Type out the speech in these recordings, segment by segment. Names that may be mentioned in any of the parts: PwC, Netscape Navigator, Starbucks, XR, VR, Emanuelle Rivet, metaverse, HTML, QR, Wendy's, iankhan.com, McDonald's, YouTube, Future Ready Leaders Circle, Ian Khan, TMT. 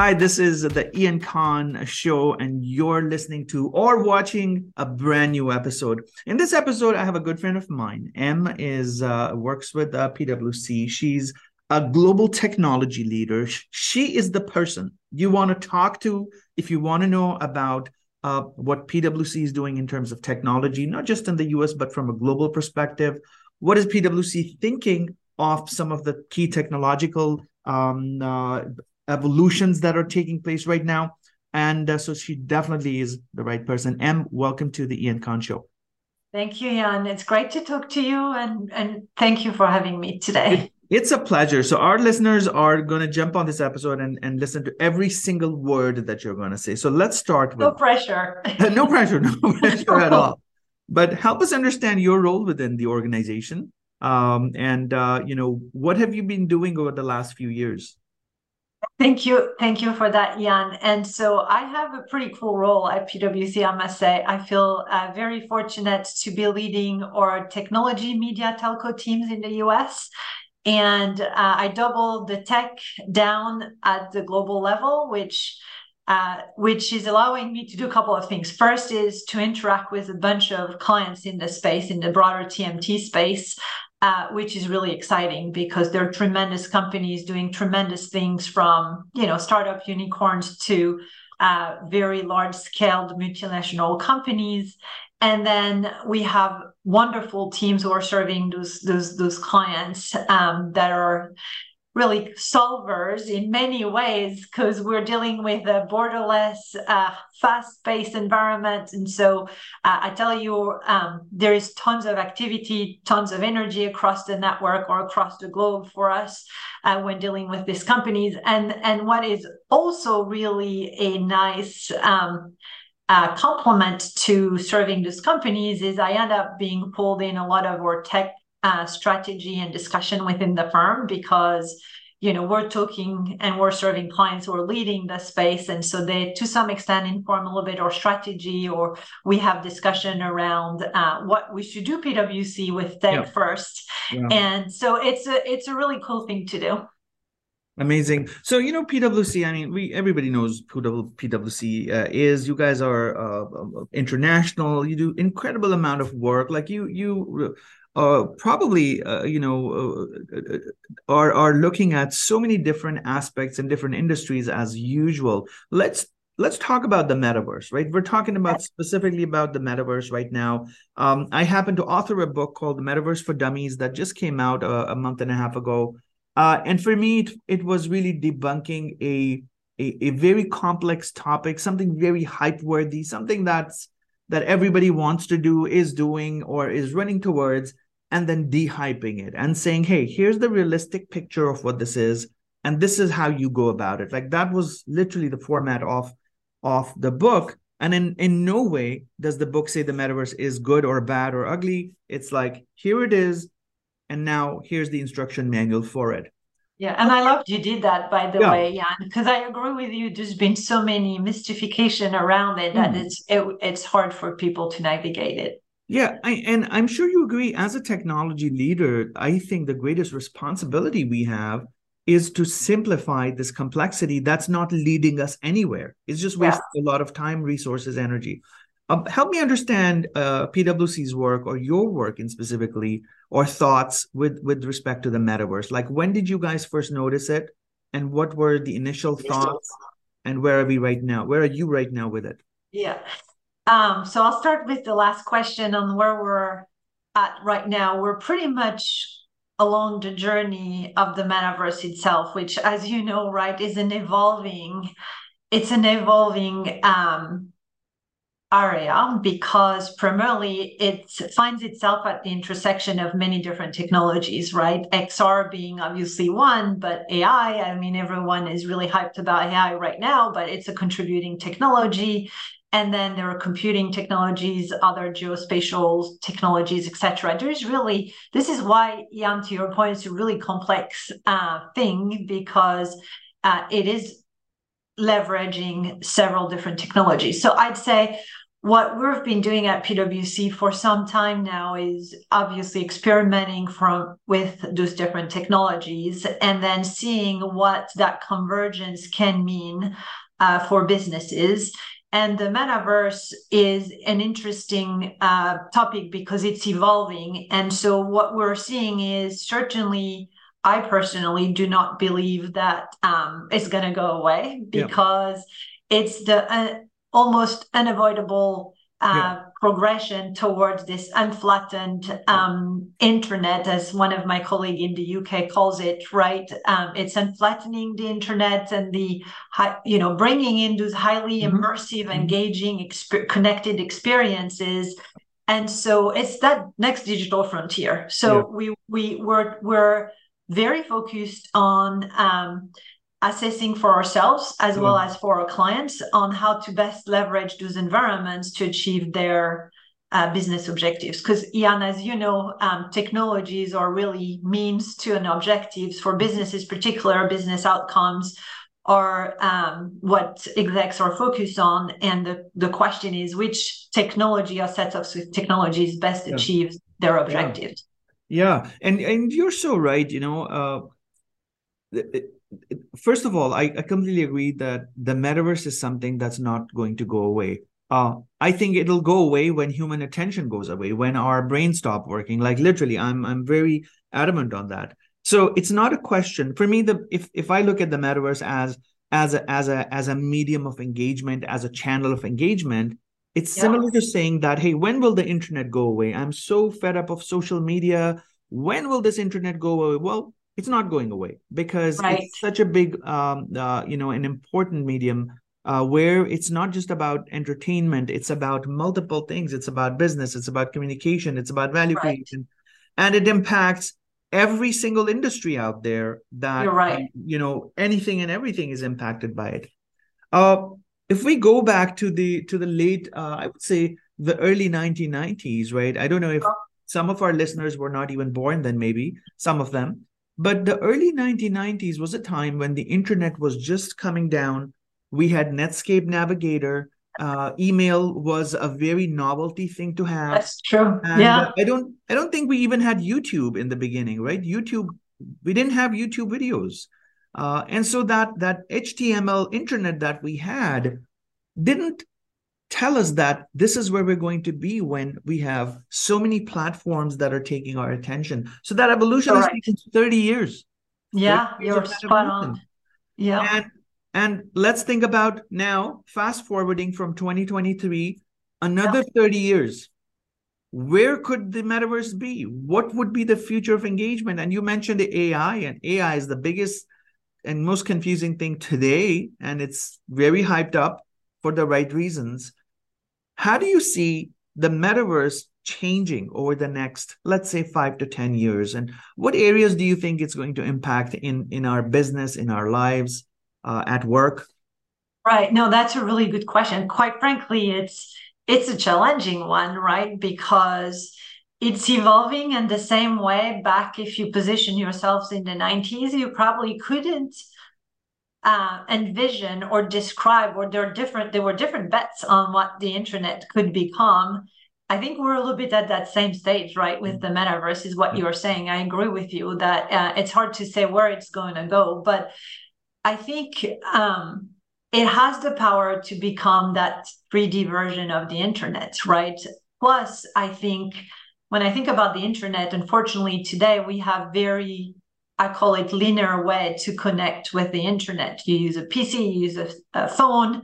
Hi, this is the Ian Khan Show, and you're listening to or watching a brand new episode. In this episode, I have a good friend of mine. Em is works with PwC. She's a global technology leader. She is the person you want to talk to if you want to know about what PwC is doing in terms of technology, not just in the US, but from a global perspective. What is PwC thinking of some of the key technological evolutions that are taking place right now? And so she definitely is the right person. Em, welcome to the Ian Khan Show. Thank you, Ian. It's great to talk to you, and thank you for having me today. It's a pleasure. So our listeners are going to jump on this episode and listen to every single word that you're going to say. So let's start with... No pressure at all. But help us understand your role within the organization. What have you been doing over the last few years? Thank you for that, Ian. And so I have a pretty cool role at PwC, I must say. I feel very fortunate to be leading our technology, media, telco teams in the US. And I double the tech down at the global level, which is allowing me to do a couple of things. First is to interact with a bunch of clients in the space, in the broader TMT space, which is really exciting because there are tremendous companies doing tremendous things from, startup unicorns to very large-scale multinational companies. And then we have wonderful teams who are serving those clients that are really solvers in many ways because we're dealing with a borderless, fast-paced environment. And so I tell you, there is tons of activity, tons of energy across the network or across the globe for us when dealing with these companies. And what is also really a nice complement to serving these companies is I end up being pulled in a lot of our tech strategy and discussion within the firm because, we're talking and we're serving clients who are leading the space. And so they, to some extent, inform a little bit our strategy, or we have discussion around what we should do PwC with tech first. Yeah. And so it's a really cool thing to do. Amazing. So, PwC, I mean, everybody knows who PwC is. You guys are international. You do incredible amount of work. Like you are looking at so many different aspects and different industries as usual. Let's talk about the metaverse, right? We're talking about specifically about the metaverse right now. I happen to author a book called The Metaverse for Dummies that just came out a month and a half ago. And for me, it was really debunking a very complex topic, something very hype-worthy, something that everybody wants to do, is doing, or is running towards, and then de-hyping it and saying, hey, here's the realistic picture of what this is, and this is how you go about it. Like that was literally the format of the book. And in no way does the book say the metaverse is good or bad or ugly. It's like, here it is. And now here's the instruction manual for it. Yeah, and I loved you did that, by the way, Jan, because I agree with you. There's been so many mystification around it that it's hard for people to navigate it. Yeah, and I'm sure you agree. As a technology leader, I think the greatest responsibility we have is to simplify this complexity that's not leading us anywhere. It's just wasting a lot of time, resources, energy. Help me understand PwC's work, or your work in specifically, or thoughts with respect to the metaverse. Like, when did you guys first notice it? And what were the initial thoughts? And where are we right now? Where are you right now with it? Yeah. So I'll start with the last question on where we're at right now. We're pretty much along the journey of the metaverse itself, which, as you know, right, is an evolving, area because primarily it finds itself at the intersection of many different technologies, right? XR being obviously one, but AI, I mean, everyone is really hyped about AI right now, but it's a contributing technology. And then there are computing technologies, other geospatial technologies, et cetera. This is why, Ian, to your point, it's a really complex thing because it is leveraging several different technologies. So I'd say What we've been doing at PwC for some time now is obviously experimenting with those different technologies and then seeing what that convergence can mean for businesses. And the metaverse is an interesting topic because it's evolving. And so what we're seeing is certainly, I personally do not believe that it's going to go away because it's the almost unavoidable progression towards this unflattened internet, as one of my colleagues in the UK calls it, right? It's unflattening the internet and the, bringing in those highly immersive, engaging, connected experiences. And so it's that next digital frontier. So we're very focused on assessing for ourselves as well as for our clients on how to best leverage those environments to achieve their business objectives. Because Ian, as you know, technologies are really means to an objectives for businesses, particular business outcomes are what execs are focused on. And the question is which technology or sets of technologies best achieves their objectives. Yeah. And you're so right, first of all, I completely agree that the metaverse is something that's not going to go away. I think it'll go away when human attention goes away, when our brains stop working. Like literally, I'm very adamant on that. So it's not a question for me. If I look at the metaverse as a medium of engagement, as a channel of engagement, it's similar to saying that, hey, when will the internet go away? I'm so fed up of social media. When will this internet go away? Well, it's not going away because it's such a big, an important medium where it's not just about entertainment. It's about multiple things. It's about business. It's about communication. It's about value creation. And it impacts every single industry out there that, anything and everything is impacted by it. If we go back to the late, I would say the early 1990s, right? I don't know if some of our listeners were not even born then, maybe some of them. But the early 1990s was a time when the internet was just coming down. We had Netscape Navigator. Email was a very novelty thing to have. That's true. And I don't think we even had YouTube in the beginning, right? We didn't have YouTube videos. And so that HTML internet that we had didn't tell us that this is where we're going to be when we have so many platforms that are taking our attention. So that evolution has taken 30 years. Yeah, you're spot on. Yeah. And let's think about now, fast forwarding from 2023, another 30 years. Where could the metaverse be? What would be the future of engagement? And you mentioned the AI, and AI is the biggest and most confusing thing today. And it's very hyped up for the right reasons. How do you see the metaverse changing over the next, let's say, 5 to 10 years? And what areas do you think it's going to impact in our business, in our lives, at work? Right. No, that's a really good question. Quite frankly, it's a challenging one, right? Because it's evolving in the same way. Back, if you position yourselves in the 90s, you probably couldn't envision or describe, or there were different bets on what the internet could become. I think we're a little bit at that same stage, right? With the metaverse is what you were saying. I agree with you that it's hard to say where it's going to go, but I think it has the power to become that 3D version of the internet, right? Plus, I think when I think about the internet, unfortunately today we have very, I call it linear way to connect with the internet. You use a PC, you use a phone,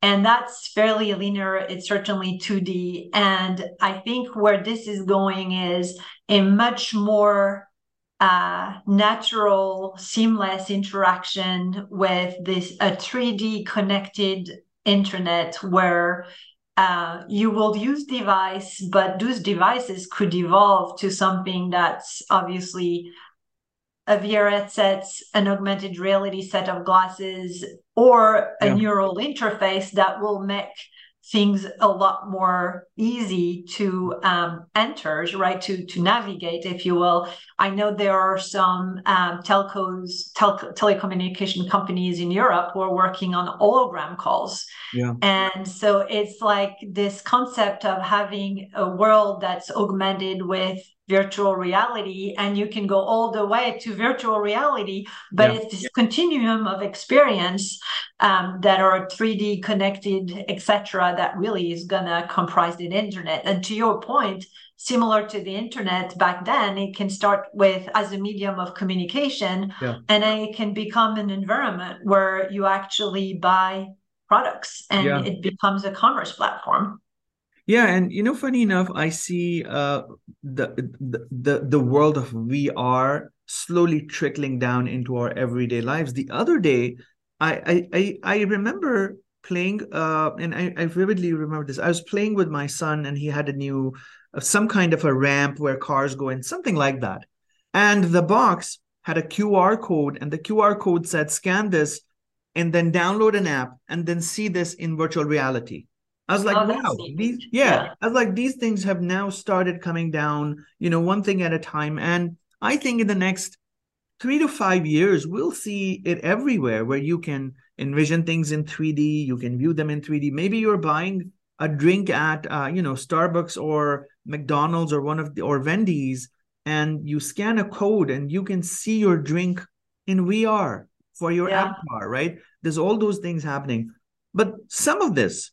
and that's fairly linear. It's certainly 2D. And I think where this is going is a much more natural, seamless interaction with a 3D connected internet where you will use device, but those devices could evolve to something that's obviously a VR headset, an augmented reality set of glasses, or a neural interface that will make things a lot more easy to enter, right? To navigate, if you will. I know there are some telecommunication companies in Europe who are working on hologram calls. Yeah. And so it's like this concept of having a world that's augmented with virtual reality, and you can go all the way to virtual reality, but yeah, it's this continuum of experience that are 3D connected, etc., that really is gonna comprise the internet. And to your point, similar to the internet back then, it can start with as a medium of communication, and then it can become an environment where you actually buy products, and it becomes a commerce platform. Yeah, and you know, funny enough, I see the world of VR slowly trickling down into our everyday lives. The other day, I remember playing, and I vividly remember this. I was playing with my son, and he had a new some kind of a ramp where cars go in, something like that. And the box had a QR code, and the QR code said, "Scan this, and then download an app, and then see this in virtual reality." I was like, wow, these, I was like, these things have now started coming down, you know, one thing at a time. And I think in the next 3 to 5 years, we'll see it everywhere, where you can envision things in 3D, you can view them in 3D. Maybe you're buying a drink at, you know, Starbucks or McDonald's or one of the, or Wendy's, and you scan a code and you can see your drink in VR for your avatar, right? There's all those things happening. But some of this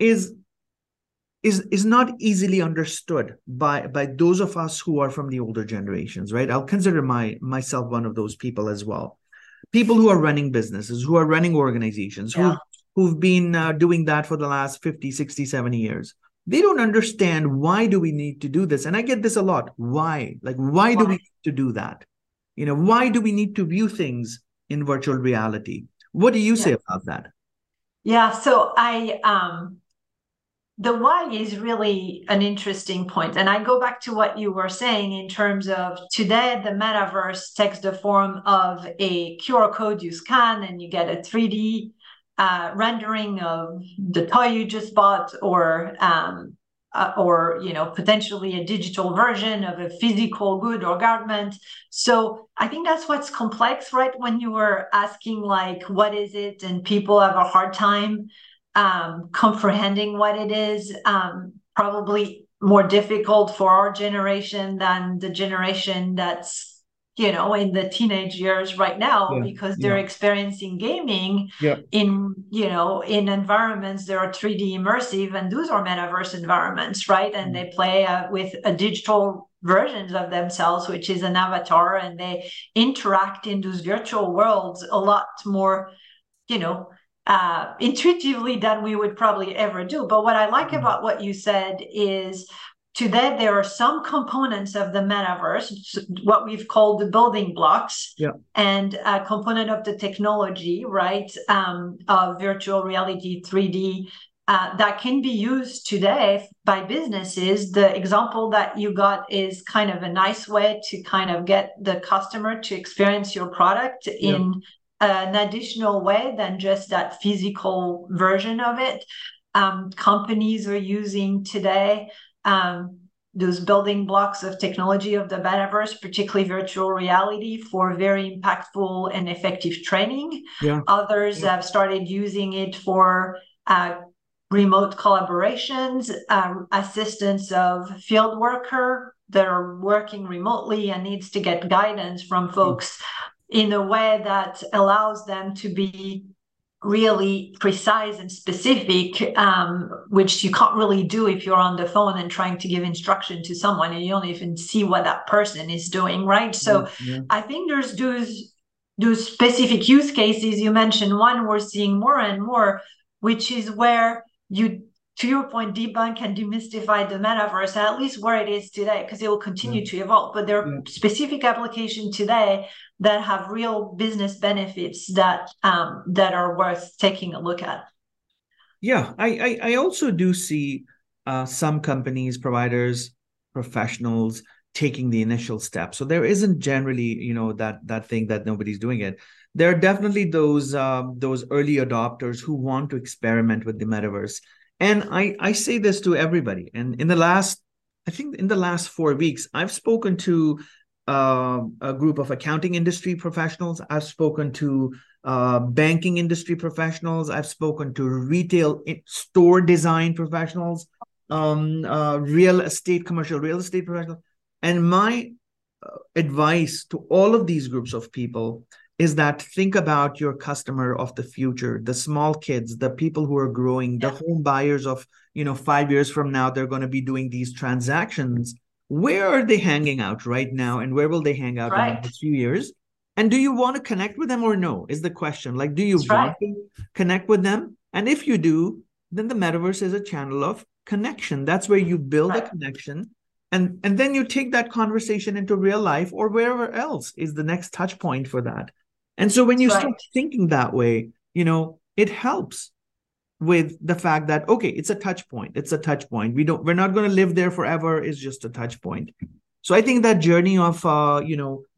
is not easily understood by those of us who are from the older generations, right? I'll consider myself one of those people as well. People who are running businesses, who are running organizations, who've been doing that for the last 50, 60, 70 years. They don't understand, why do we need to do this? And I get this a lot. Why? Like, why do we need to do that? You know, why do we need to view things in virtual reality? What do you say about that? Yeah, so the why is really an interesting point. And I go back to what you were saying in terms of today, the metaverse takes the form of a QR code you scan and you get a 3D rendering of the toy you just bought, or you know, potentially a digital version of a physical good or garment. So I think that's what's complex, right? When you were asking, like, what is it? And people have a hard time comprehending what it is, probably more difficult for our generation than the generation that's, you know, in the teenage years right now, because they're experiencing gaming in, you know, in environments that are 3D immersive, and those are metaverse environments, right? And they play with a digital versions of themselves, which is an avatar, and they interact in those virtual worlds a lot more, you know, intuitively than we would probably ever do. But what I like about what you said is today there are some components of the metaverse, what we've called the building blocks, and a component of the technology, right, of virtual reality, 3D, that can be used today by businesses. The example that you got is kind of a nice way to kind of get the customer to experience your product in an additional way than just that physical version of it. Companies are using today those building blocks of technology of the metaverse, particularly virtual reality, for very impactful and effective training. Others have started using it for remote collaborations, assistance of field worker that are working remotely and needs to get guidance from folks in a way that allows them to be really precise and specific, which you can't really do if you're on the phone and trying to give instruction to someone and you don't even see what that person is doing, right? So I think there's those specific use cases. You mentioned one we're seeing more and more, which is where you, to your point, debunk and demystify the metaverse, at least where it is today, because it will continue to evolve. But there are specific applications today that have real business benefits that that are worth taking a look at. Yeah, I also do see some companies, providers, professionals taking the initial step. So there isn't generally, you know, that thing that nobody's doing it. There are definitely those early adopters who want to experiment with the metaverse. And I say this to everybody. And in the last 4 weeks, I've spoken to a group of accounting industry professionals. I've spoken to banking industry professionals. I've spoken to retail store design professionals, commercial real estate professionals. And my advice to all of these groups of people is that think about your customer of the future, the small kids, the people who are growing, the home buyers of, 5 years from now, they're going to be doing these transactions. Where are they hanging out right now? And where will they hang out in the next few years? And do you want to connect with them or no, is the question. Like, do you want to connect with them? And if you do, then the metaverse is a channel of connection. That's where you build a connection. And then you take that conversation into real life or wherever else is the next touch point for that. And so when you start thinking that way, it helps with the fact that, okay, it's a touch point. It's a touch point. We're not going to live there forever. It's just a touch point. So I think that journey of,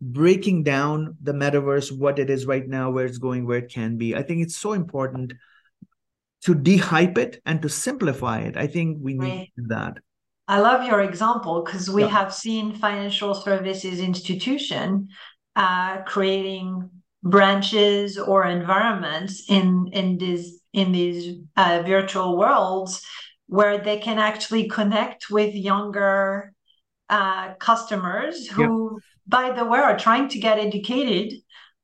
breaking down the metaverse, what it is right now, where it's going, where it can be, I think it's so important to de-hype it and to simplify it. I think we need to do that. I love your example because we have seen financial services institution creating branches or environments in these virtual worlds where they can actually connect with younger customers who, by the way, are trying to get educated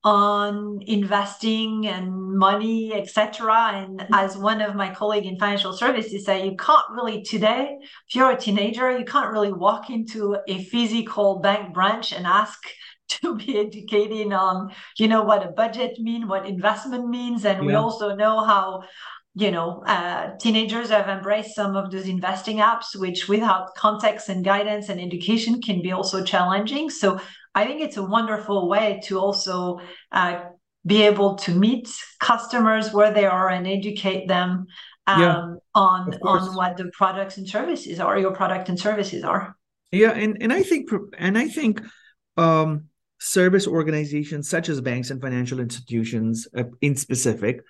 on investing and money, etc. And as one of my colleagues in financial services said, you can't really today, if you're a teenager, you can't really walk into a physical bank branch and ask to be educated on, what a budget means, what investment means. And we also know how, teenagers have embraced some of those investing apps, which without context and guidance and education can be also challenging. So I think it's a wonderful way to also be able to meet customers where they are and educate them on what the products and services are, your product and services are. Yeah, and I think service organizations such as banks and financial institutions in specific,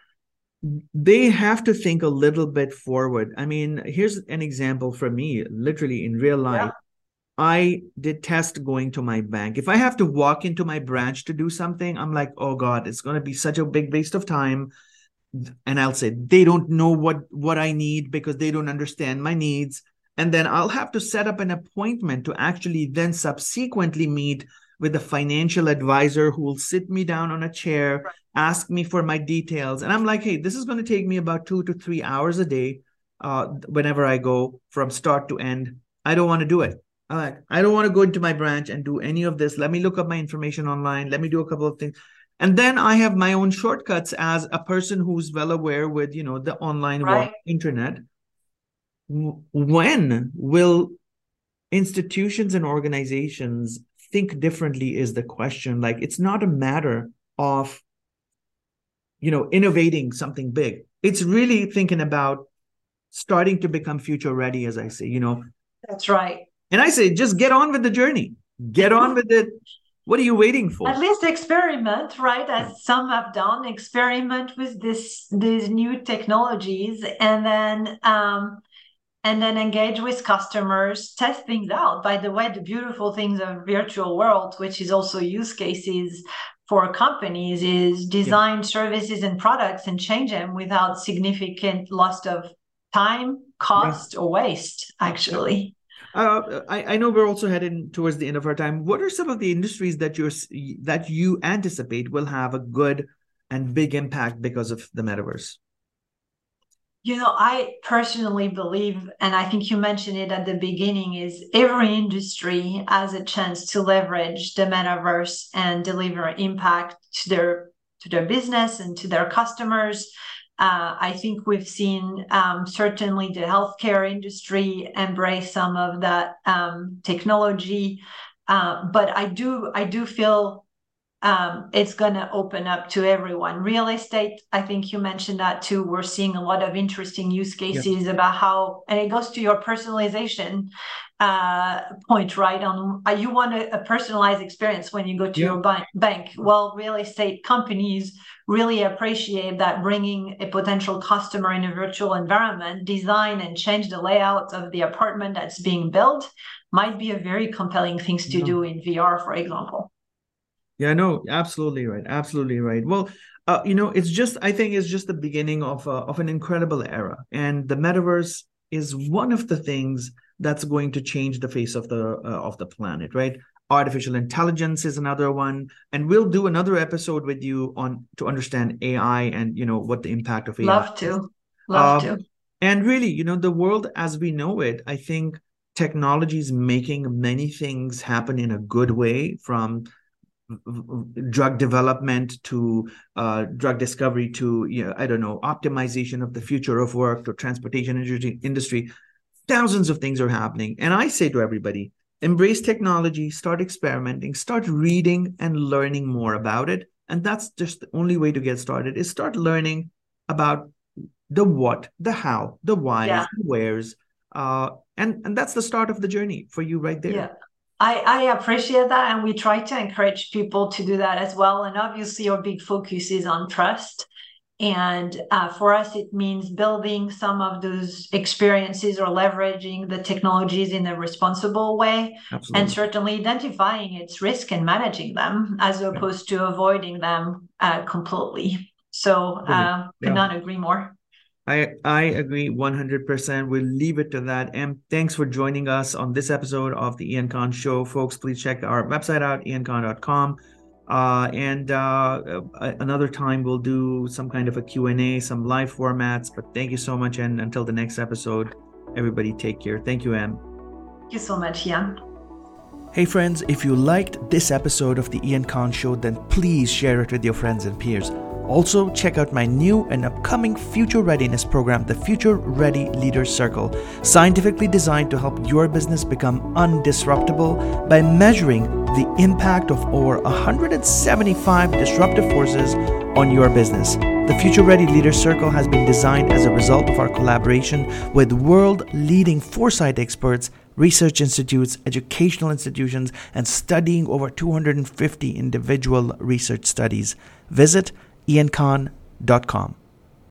they have to think a little bit forward. I mean, here's an example from me, literally in real life. Yeah. I detest going to my bank. If I have to walk into my branch to do something, I'm like, oh God, it's going to be such a big waste of time. And I'll say, they don't know what I need because they don't understand my needs. And then I'll have to set up an appointment to actually then subsequently meet with a financial advisor who will sit me down on a chair, ask me for my details. And I'm like, hey, this is going to take me about 2 to 3 hours a day whenever I go from start to end. I don't want to do it. I don't want to go into my branch and do any of this. Let me look up my information online. Let me do a couple of things. And then I have my own shortcuts as a person who's well aware with, the online world, internet. When will institutions and organizations think differently is the question. Like, it's not a matter of, innovating something big. It's really thinking about starting to become future ready, as I say, That's right. And I say, just get on with the journey. Get on with it. What are you waiting for? At least experiment, right? As some have done, experiment with these new technologies, and then engage with customers, test things out. By the way, the beautiful things of virtual world, which is also use cases for companies, is design services and products and change them without significant loss of time, cost, or waste, actually. I know we're also heading towards the end of our time. What are some of the industries that you anticipate will have a good and big impact because of the metaverse? I personally believe, and I think you mentioned it at the beginning, is every industry has a chance to leverage the metaverse and deliver impact to their business and to their customers. I think we've seen certainly the healthcare industry embrace some of that technology, but I do feel it's going to open up to everyone. Real estate, I think you mentioned that too. We're seeing a lot of interesting use cases about how, and it goes to your personalization point, right? On you want a personalized experience when you go to your bank. Well, real estate companies really appreciate that bringing a potential customer in a virtual environment, design and change the layout of the apartment that's being built might be a very compelling things to do in VR, for example. Yeah, no, absolutely right. Absolutely right. Well, it's just, I think it's just the beginning of an incredible era. And the metaverse is one of the things that's going to change the face of the planet, right? Artificial intelligence is another one. And we'll do another episode with you on to understand AI and, you know, what the impact of AI is. And really, you know, the world as we know it, I think technology is making many things happen in a good way, from drug development to drug discovery to, you know, I don't know, optimization of the future of work to transportation industry. Thousands of things are happening. And I say to everybody, embrace technology, start experimenting, start reading and learning more about it. And that's just the only way to get started, is start learning about the what, the how, the why, the wheres. And that's the start of the journey for you right there. Yeah. I appreciate that. And we try to encourage people to do that as well. And obviously our big focus is on trust. And for us, it means building some of those experiences or leveraging the technologies in a responsible way. Absolutely. And certainly identifying its risk and managing them as opposed to avoiding them completely. So cannot agree more. I agree 100%. We'll leave it to that. And thanks for joining us on this episode of the Ian Khan Show. Folks, please check our website out, iankhan.com. And another time we'll do some kind of a Q&A, some live formats. But thank you so much. And until the next episode, everybody take care. Thank you, Em. Thank you so much, Ian. Hey friends, if you liked this episode of the Ian Khan Show, then please share it with your friends and peers. Also, check out my new and upcoming future readiness program, the Future Ready Leaders Circle, scientifically designed to help your business become undisruptible by measuring the impact of over 175 disruptive forces on your business. The Future Ready Leaders Circle has been designed as a result of our collaboration with world-leading foresight experts, research institutes, educational institutions, and studying over 250 individual research studies. Visit iankhan.com.